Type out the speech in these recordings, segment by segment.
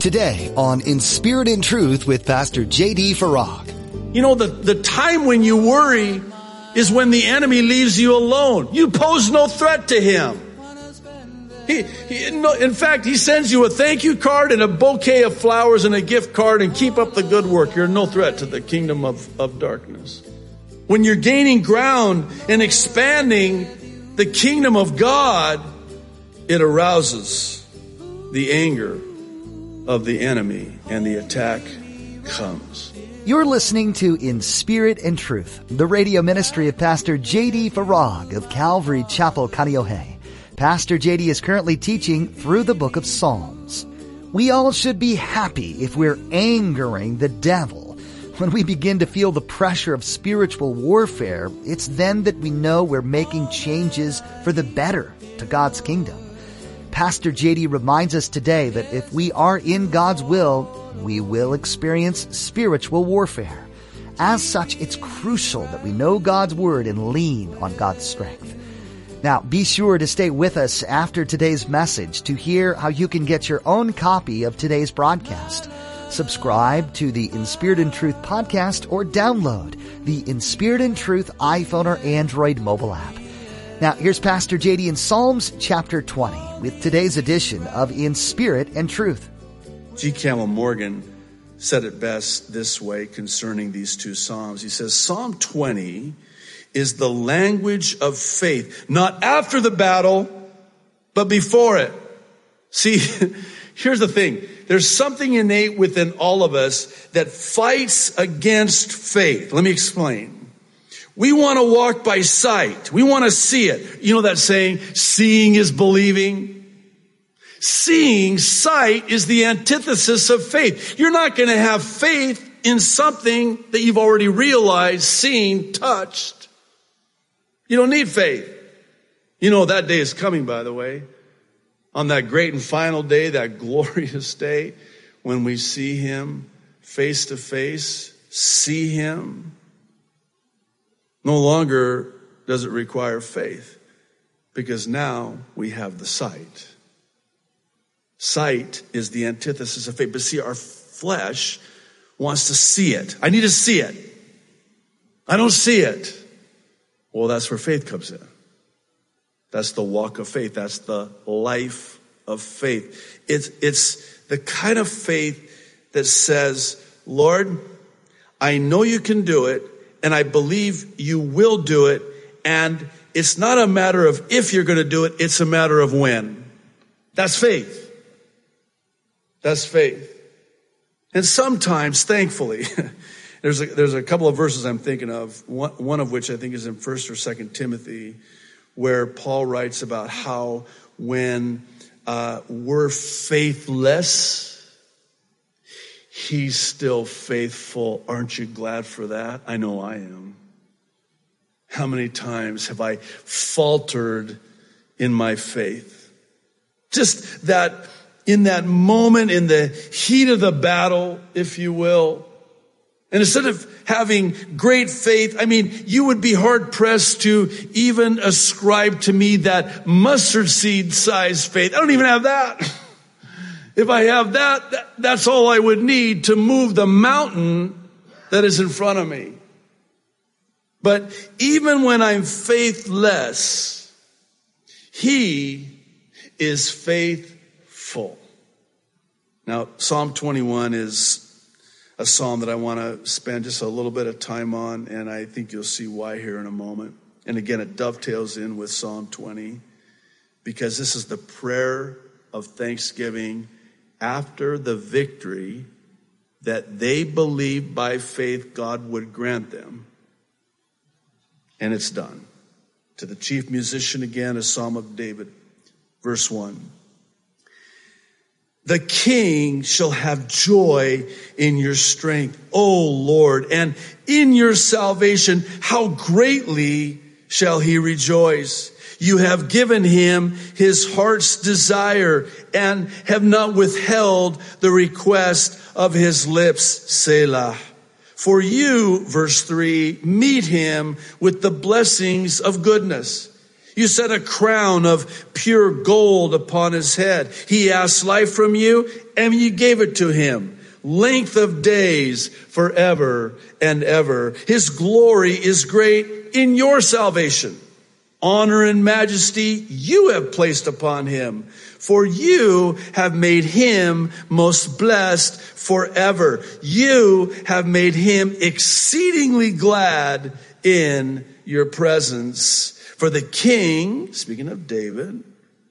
Today on In Spirit and Truth with Pastor J.D. Farag. You know, the time when you worry is when the enemy leaves you alone. You pose no threat to him. In fact, he sends you a thank you card and a bouquet of flowers and a gift card, and keep up the good work. You're no threat to the kingdom of darkness. When you're gaining ground and expanding the kingdom of God, it arouses the anger of the enemy and the attack comes. You're listening to In Spirit and Truth, the radio ministry of Pastor J.D. Farag of Calvary Chapel Kaneohe. Pastor J.D. is currently teaching through the book of Psalms. We all should be happy if we're angering the devil. When we begin to feel the pressure of spiritual warfare, it's then that we know we're making changes for the better to God's kingdom. Pastor J.D. reminds us today that if we are in God's will, we will experience spiritual warfare. As such, it's crucial that we know God's word and lean on God's strength. Now, be sure to stay with us after today's message to hear how you can get your own copy of today's broadcast. Subscribe to the In Spirit and Truth podcast or download the In Spirit and Truth iPhone or Android mobile app. Now, here's Pastor J.D. in Psalms chapter 20 with today's edition of In Spirit and Truth. G. Campbell Morgan said it best this way concerning these two Psalms. He says, Psalm 20 is the language of faith, not after the battle, but before it. See, here's the thing. There's something innate within all of us that fights against faith. Let me explain. We want to walk by sight. We want to see it. You know that saying, seeing is believing. Seeing sight is the antithesis of faith. You're not going to have faith in something that you've already realized, seen, touched. You don't need faith. You know, that day is coming, by the way. On that great and final day, that glorious day, when we see him face to face, see him. No longer does it require faith, because now we have the sight. Sight is the antithesis of faith. But see, our flesh wants to see it. I need to see it. I don't see it. Well, that's where faith comes in. That's the walk of faith. That's the life of faith. It's the kind of faith that says, Lord, I know you can do it, and I believe you will do it, and it's not a matter of if you're going to do it, it's a matter of when. That's faith. That's faith. And sometimes, thankfully, There's a couple of verses I'm thinking of, one of which I think is in 1 or 2 Timothy, where Paul writes about how when we're faithless, he's still faithful. Aren't you glad for that? I know I am. How many times have I faltered in my faith? Just that in that moment, in the heat of the battle, if you will. And instead of having great faith, I mean, you would be hard-pressed to even ascribe to me that mustard seed-sized faith. I don't even have that. If I have that, that's all I would need to move the mountain that is in front of me. But even when I'm faithless, he is faithful. Now, Psalm 21 is a psalm that I want to spend just a little bit of time on, and I think you'll see why here in a moment. And again, it dovetails in with Psalm 20, because this is the prayer of thanksgiving after the victory that they believed by faith God would grant them. And it's done. To the chief musician again, a psalm of David, verse 1. The king shall have joy in your strength, O Lord, and in your salvation, how greatly shall he rejoice. You have given him his heart's desire and have not withheld the request of his lips, Selah. For you, verse 3, meet him with the blessings of goodness. You set a crown of pure gold upon his head. He asked life from you, and you gave it to him. Length of days forever and ever. His glory is great in your salvation. Honor and majesty you have placed upon him, for you have made him most blessed forever. You have made him exceedingly glad in your presence. For the king, speaking of David,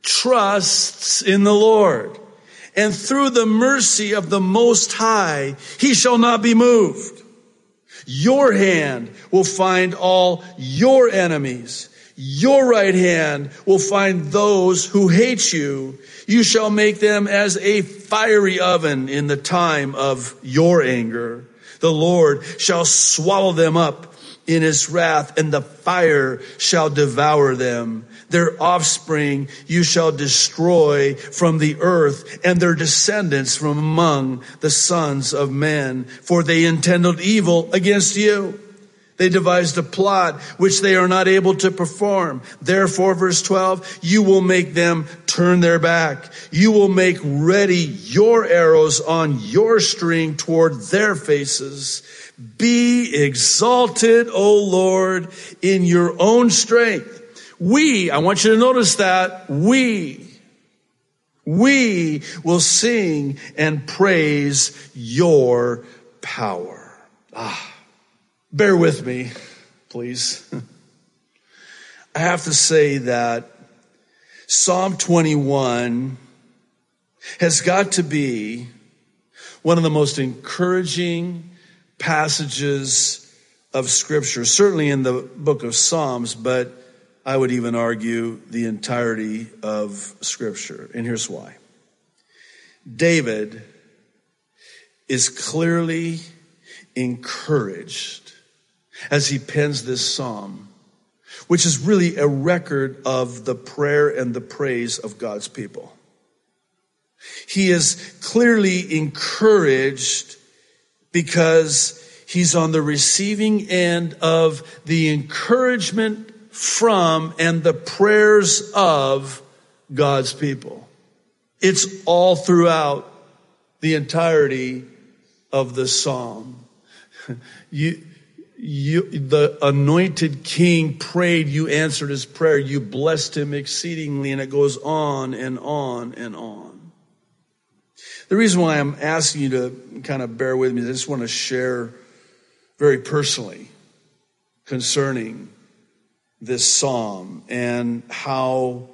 trusts in the Lord, and through the mercy of the Most High, he shall not be moved. Your hand will find all your enemies. Your right hand will find those who hate you. You shall make them as a fiery oven in the time of your anger. The Lord shall swallow them up in his wrath, and the fire shall devour them. Their offspring you shall destroy from the earth, and their descendants from among the sons of men. For they intended evil against you. They devised a plot which they are not able to perform. Therefore, verse 12, you will make them turn their back. You will make ready your arrows on your string toward their faces. Be exalted, O Lord, in your own strength. I want you to notice that, we will sing and praise your power. Bear with me, please. I have to say that Psalm 21 has got to be one of the most encouraging passages of Scripture, certainly in the book of Psalms, but I would even argue the entirety of Scripture. And here's why. David is clearly encouraged as he pens this psalm, which is really a record of the prayer and the praise of God's people. He is clearly encouraged because he's on the receiving end of the encouragement from and the prayers of God's people. It's all throughout the entirety of the psalm. The anointed king prayed, you answered his prayer, you blessed him exceedingly, and it goes on and on and on. The reason why I'm asking you to kind of bear with me is I just want to share very personally concerning this psalm and how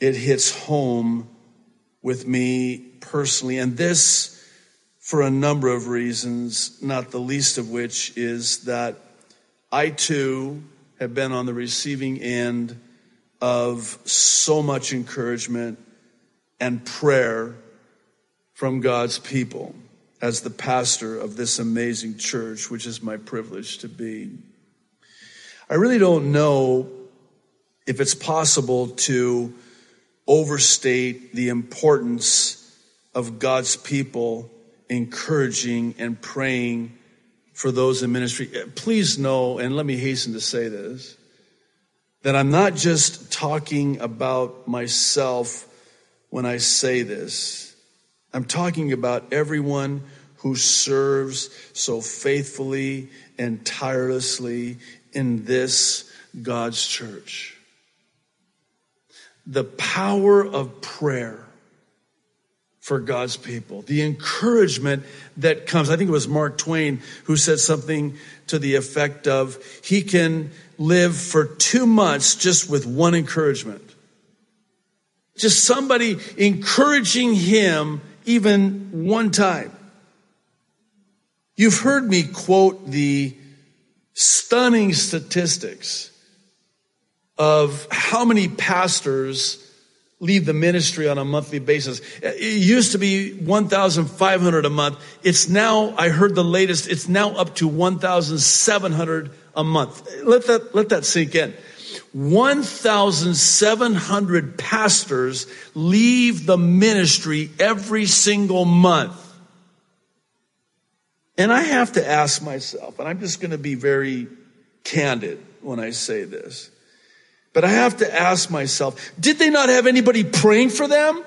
it hits home with me personally. And this, for a number of reasons, not the least of which is that I too have been on the receiving end of so much encouragement and prayer from God's people as the pastor of this amazing church, which is my privilege to be. I really don't know if it's possible to overstate the importance of God's people encouraging and praying for those in ministry. Please know, and let me hasten to say this, that I'm not just talking about myself when I say this. I'm talking about everyone who serves so faithfully and tirelessly in this God's church. The power of prayer for God's people, the encouragement that comes. I think it was Mark Twain who said something to the effect of, he can live for 2 months just with one encouragement. Just somebody encouraging him even one time. You've heard me quote the stunning statistics of how many pastors leave the ministry on a monthly basis. It used to be 1,500 a month. It's now, I heard the latest, it's now up to 1,700 a month. Let that sink in. 1,700 pastors leave the ministry every single month. And I have to ask myself, and I'm just going to be very candid when I say this, But I have to ask myself, did they not have anybody praying for them?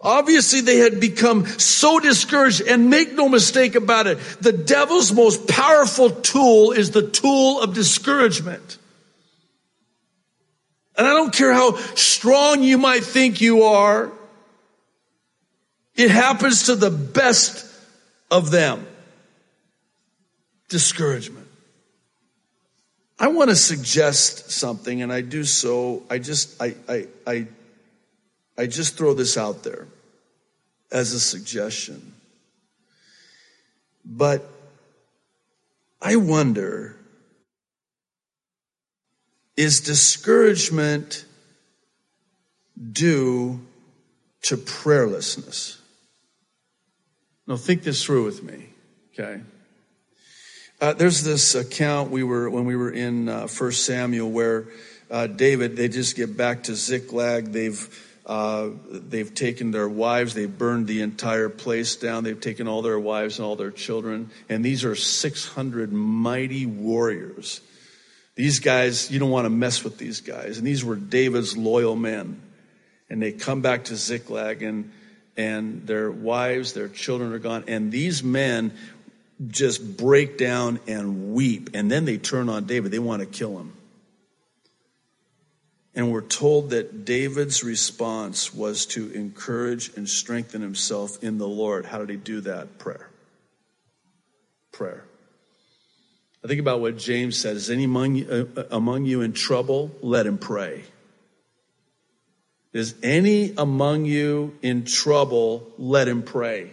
Obviously, they had become so discouraged, and make no mistake about it, the devil's most powerful tool is the tool of discouragement. And I don't care how strong you might think you are, it happens to the best of them. Discouragement. I want to suggest something, and I do so. I just throw this out there as a suggestion. But I wonder, is discouragement due to prayerlessness? Now think this through with me, okay? There's this account when we were in 1 Samuel where David, they just get back to Ziklag. They've taken their wives. They've burned the entire place down. They've taken all their wives and all their children. And these are 600 mighty warriors. These guys, you don't want to mess with these guys. And these were David's loyal men. And they come back to Ziklag, and their wives, their children are gone. And these men just break down and weep. And then they turn on David. They want to kill him. And we're told that David's response was to encourage and strengthen himself in the Lord. How did he do that? Prayer. Prayer. I think about what James said. Is any among you in trouble? Let him pray. Is any among you in trouble? Let him pray.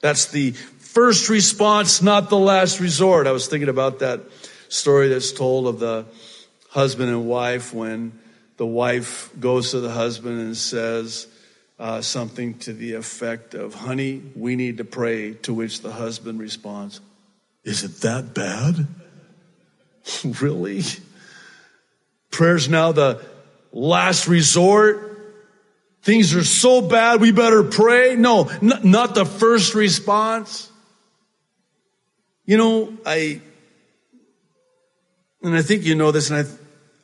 That's the first response, not the last resort. I was thinking about that story that's told of the husband and wife, when the wife goes to the husband and says something to the effect of, honey, we need to pray, to which the husband responds, is it that bad? Really? Prayer's now the last resort? Things are so bad, we better pray? No, not the first response. You know, I think you know this, and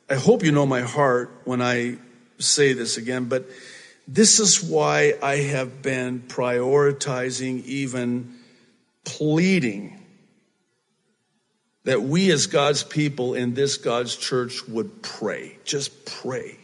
I hope you know my heart when I say this again, but this is why I have been prioritizing, even pleading, that we as God's people in this God's church would pray. Just pray.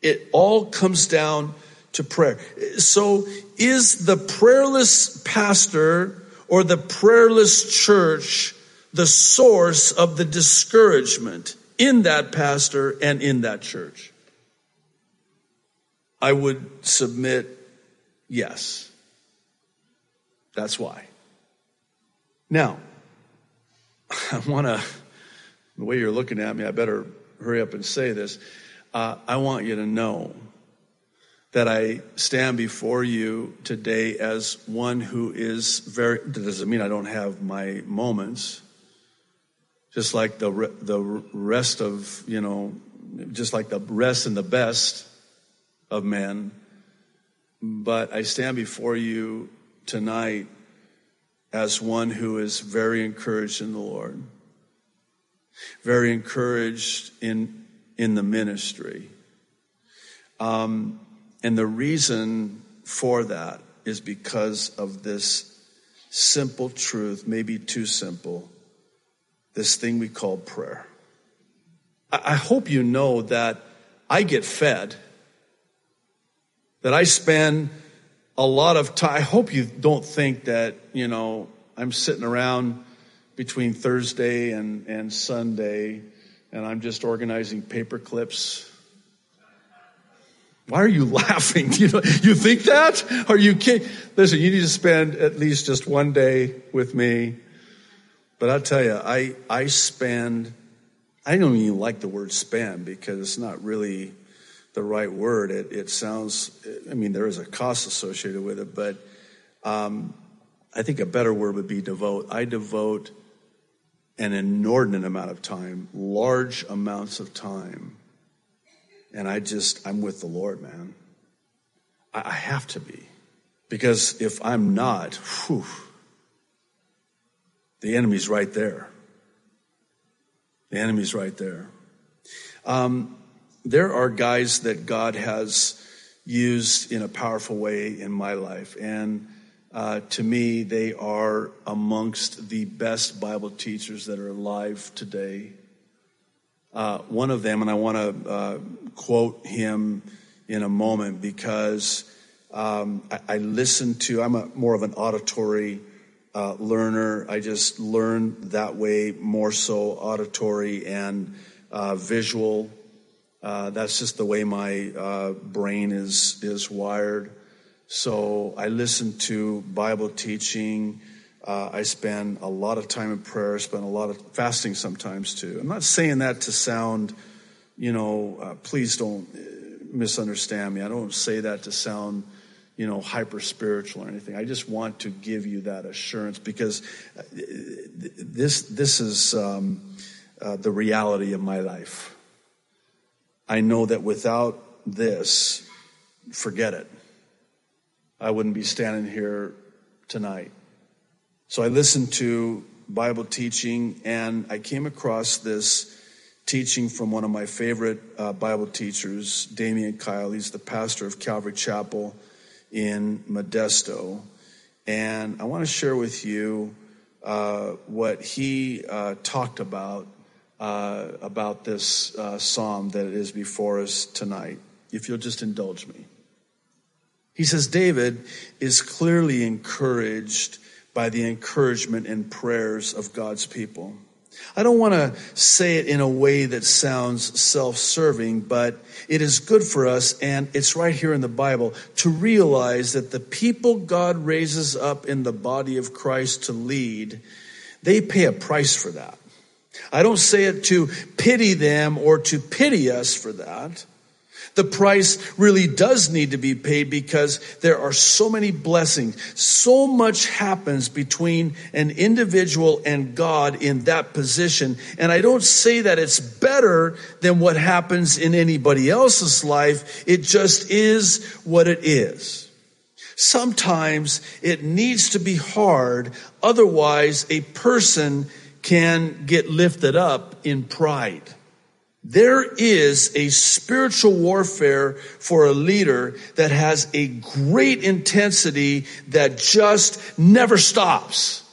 It all comes down to prayer. So is the prayerless pastor or the prayerless church the source of the discouragement in that pastor and in that church? I would submit yes. That's why. Now, the way you're looking at me, I better hurry up and say this. I want you to know that I stand before you today as one who is that doesn't mean I don't have my moments. Just like the rest of, you know, just like the rest and the best of men. But I stand before you tonight as one who is very encouraged in the Lord, very encouraged in the ministry. And the reason for that is because of this simple truth, maybe too simple, this thing we call prayer. I hope you know that I get fed, that I spend a lot of time. I hope you don't think that, you know, I'm sitting around between Thursday and Sunday and I'm just organizing paper clips. Why are you laughing? You think that? Are you kidding? Listen, you need to spend at least just one day with me. But I'll tell you, I spend, I don't even like the word spend because it's not really the right word. It sounds, I mean, there is a cost associated with it, but I think a better word would be devote. I devote an inordinate amount of time, large amounts of time. And I'm with the Lord, man. I have to be. Because if I'm not, the enemy's right there. The enemy's right there. There are guys that God has used in a powerful way in my life. And to me, they are amongst the best Bible teachers that are alive today. One of them, and I want to quote him in a moment because I listen to, I'm more of an auditory learner. I just learn that way, more so auditory and visual. That's just the way my brain is wired. So I listen to Bible teaching. I spend a lot of time in prayer, spend a lot of fasting sometimes too. I'm not saying that to sound, please don't misunderstand me. I don't say that to sound, hyper spiritual or anything. I just want to give you that assurance because this is the reality of my life. I know that without this, forget it. I wouldn't be standing here tonight. So I listened to Bible teaching, and I came across this teaching from one of my favorite Bible teachers, Damian Kyle. He's the pastor of Calvary Chapel in Modesto. And I want to share with you what he talked about this psalm that is before us tonight, if you'll just indulge me. He says, David is clearly encouraged by the encouragement and prayers of God's people. I don't want to say it in a way that sounds self-serving, but it is good for us, and it's right here in the Bible, to realize that the people God raises up in the body of Christ to lead, they pay a price for that. I don't say it to pity them or to pity us for that. The price really does need to be paid because there are so many blessings. So much happens between an individual and God in that position. And I don't say that it's better than what happens in anybody else's life. It just is what it is. Sometimes it needs to be hard. Otherwise, a person can get lifted up in pride. There is a spiritual warfare for a leader that has a great intensity that just never stops.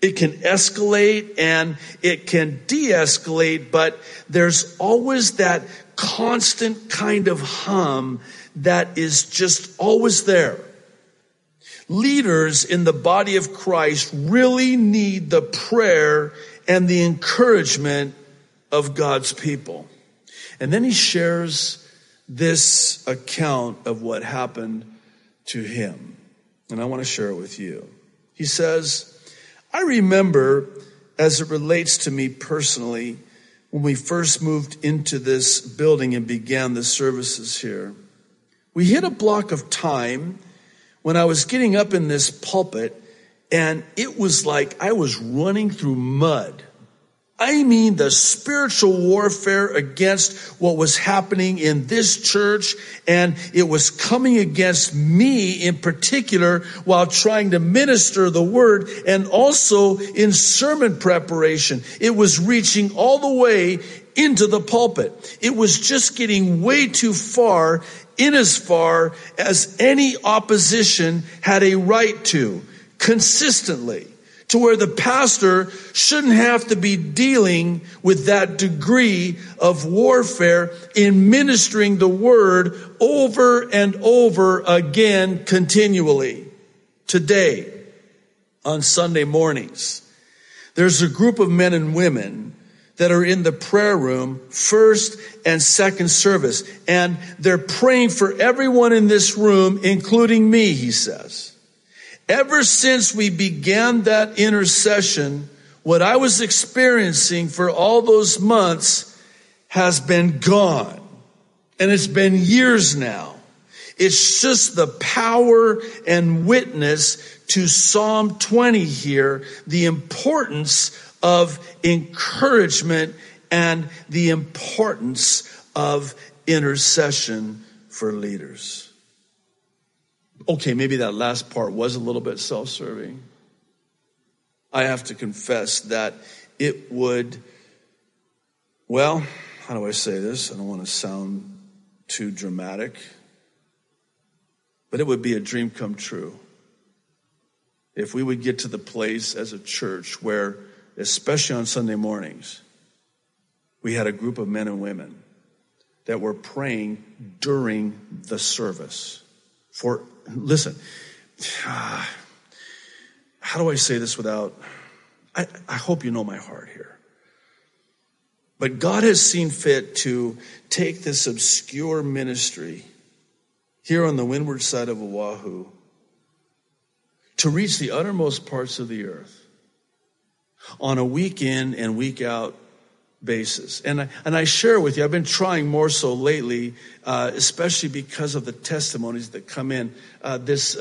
It can escalate and it can de-escalate, but there's always that constant kind of hum that is just always there. Leaders in the body of Christ really need the prayer and the encouragement of God's people. And then he shares this account of what happened to him. And I want to share it with you. He says, I remember as it relates to me personally, when we first moved into this building and began the services here, we hit a block of time when I was getting up in this pulpit and it was like I was running through mud. I mean the spiritual warfare against what was happening in this church, and it was coming against me in particular while trying to minister the word and also in sermon preparation. It was reaching all the way into the pulpit. It was just getting way too far, in as far as any opposition had a right to, consistently. To where the pastor shouldn't have to be dealing with that degree of warfare in ministering the word over and over again continually. Today, on Sunday mornings, there's a group of men and women that are in the prayer room, first and second service, and they're praying for everyone in this room, including me, he says. Ever since we began that intercession, what I was experiencing for all those months has been gone. And it's been years now. It's just the power and witness to Psalm 20 here, the importance of encouragement and the importance of intercession for leaders. Okay, maybe that last part was a little bit self-serving. I have to confess that it would Well, how do I say this? I don't want to sound too dramatic, but it would be a dream come true if we would get to the place as a church where, especially on Sunday mornings, we had a group of men and women that were praying during the service. For, listen, how do I say this without, I hope you know my heart here. But God has seen fit to take this obscure ministry here on the windward side of Oahu to reach the uttermost parts of the earth on a week in and week out basis. And I share with you, I've been trying more so lately, especially because of the testimonies that come in. This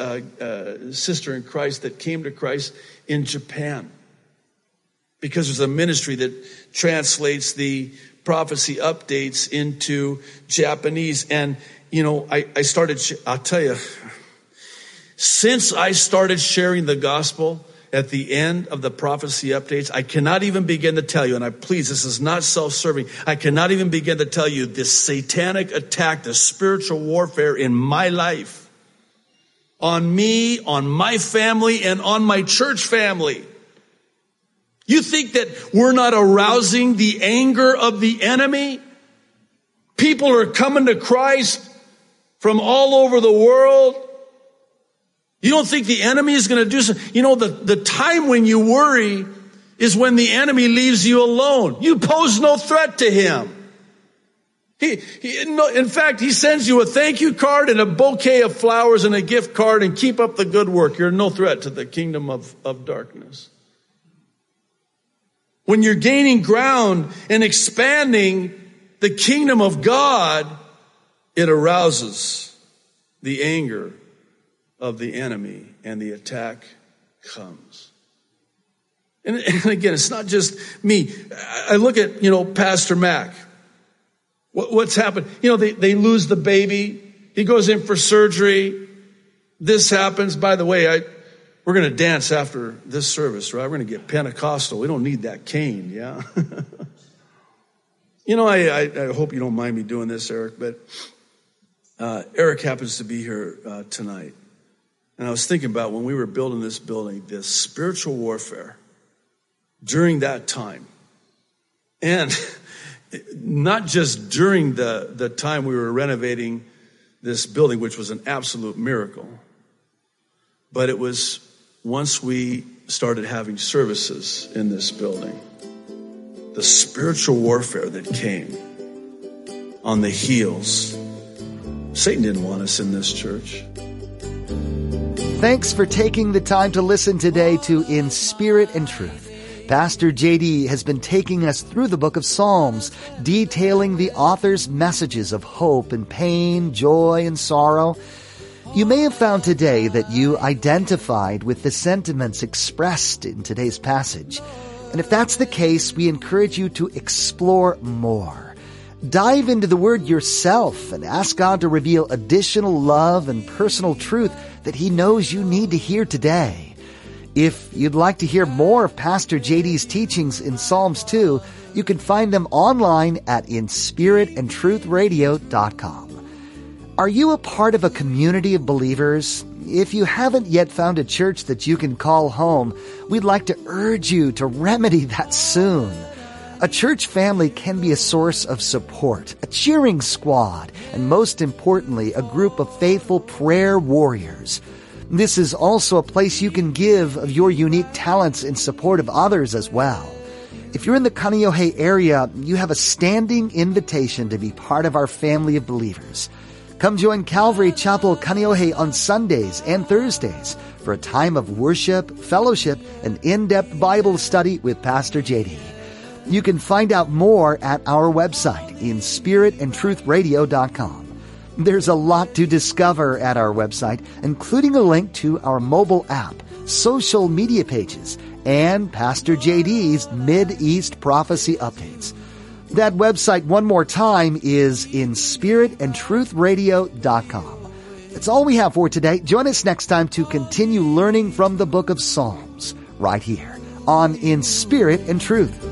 sister in Christ that came to Christ in Japan, because there's a ministry that translates the prophecy updates into Japanese. And, you know, since I started sharing the gospel at the end of the prophecy updates, I cannot even begin to tell you, and this is not self-serving. I cannot even begin to tell you this satanic attack, the spiritual warfare in my life, on me, on my family, and on my church family. You think that we're not arousing the anger of the enemy? People are coming to Christ from all over the world. You don't think the enemy is going to do something? You know, the time when you worry is when the enemy leaves you alone. You pose no threat to him. In fact, he sends you a thank you card and a bouquet of flowers and a gift card and keep up the good work. You're no threat to the kingdom of darkness. When you're gaining ground and expanding the kingdom of God, it arouses the anger of the enemy and the attack comes. And again, it's not just me. I look at, Pastor Mac. What's happened? They lose the baby. He goes in for surgery. This happens. By the way, we're going to dance after this service, right? We're going to get Pentecostal. We don't need that cane, yeah? I hope you don't mind me doing this, Eric, but Eric happens to be here tonight. And I was thinking about when we were building this building, this spiritual warfare during that time. And not just during the time we were renovating this building, which was an absolute miracle, but it was once we started having services in this building, the spiritual warfare that came on the heels. Satan didn't want us in this church. Thanks for taking the time to listen today to In Spirit and Truth. Pastor J.D. has been taking us through the book of Psalms, detailing the author's messages of hope and pain, joy and sorrow. You may have found today that you identified with the sentiments expressed in today's passage. And if that's the case, we encourage you to explore more. Dive into the Word yourself and ask God to reveal additional love and personal truth that He knows you need to hear today. If you'd like to hear more of Pastor JD's teachings in Psalms 2, you can find them online at inspiritandtruthradio.com. Are you a part of a community of believers? If you haven't yet found a church that you can call home, we'd like to urge you to remedy that soon. A church family can be a source of support, a cheering squad, and most importantly, a group of faithful prayer warriors. This is also a place you can give of your unique talents in support of others as well. If you're in the Kaneohe area, you have a standing invitation to be part of our family of believers. Come join Calvary Chapel Kaneohe on Sundays and Thursdays for a time of worship, fellowship, and in-depth Bible study with Pastor J.D. You can find out more at our website, inspiritandtruthradio.com. There's a lot to discover at our website, including a link to our mobile app, social media pages, and Pastor J.D.'s Mideast Prophecy Updates. That website, one more time, is inspiritandtruthradio.com. That's all we have for today. Join us next time to continue learning from the book of Psalms right here on In Spirit and Truth.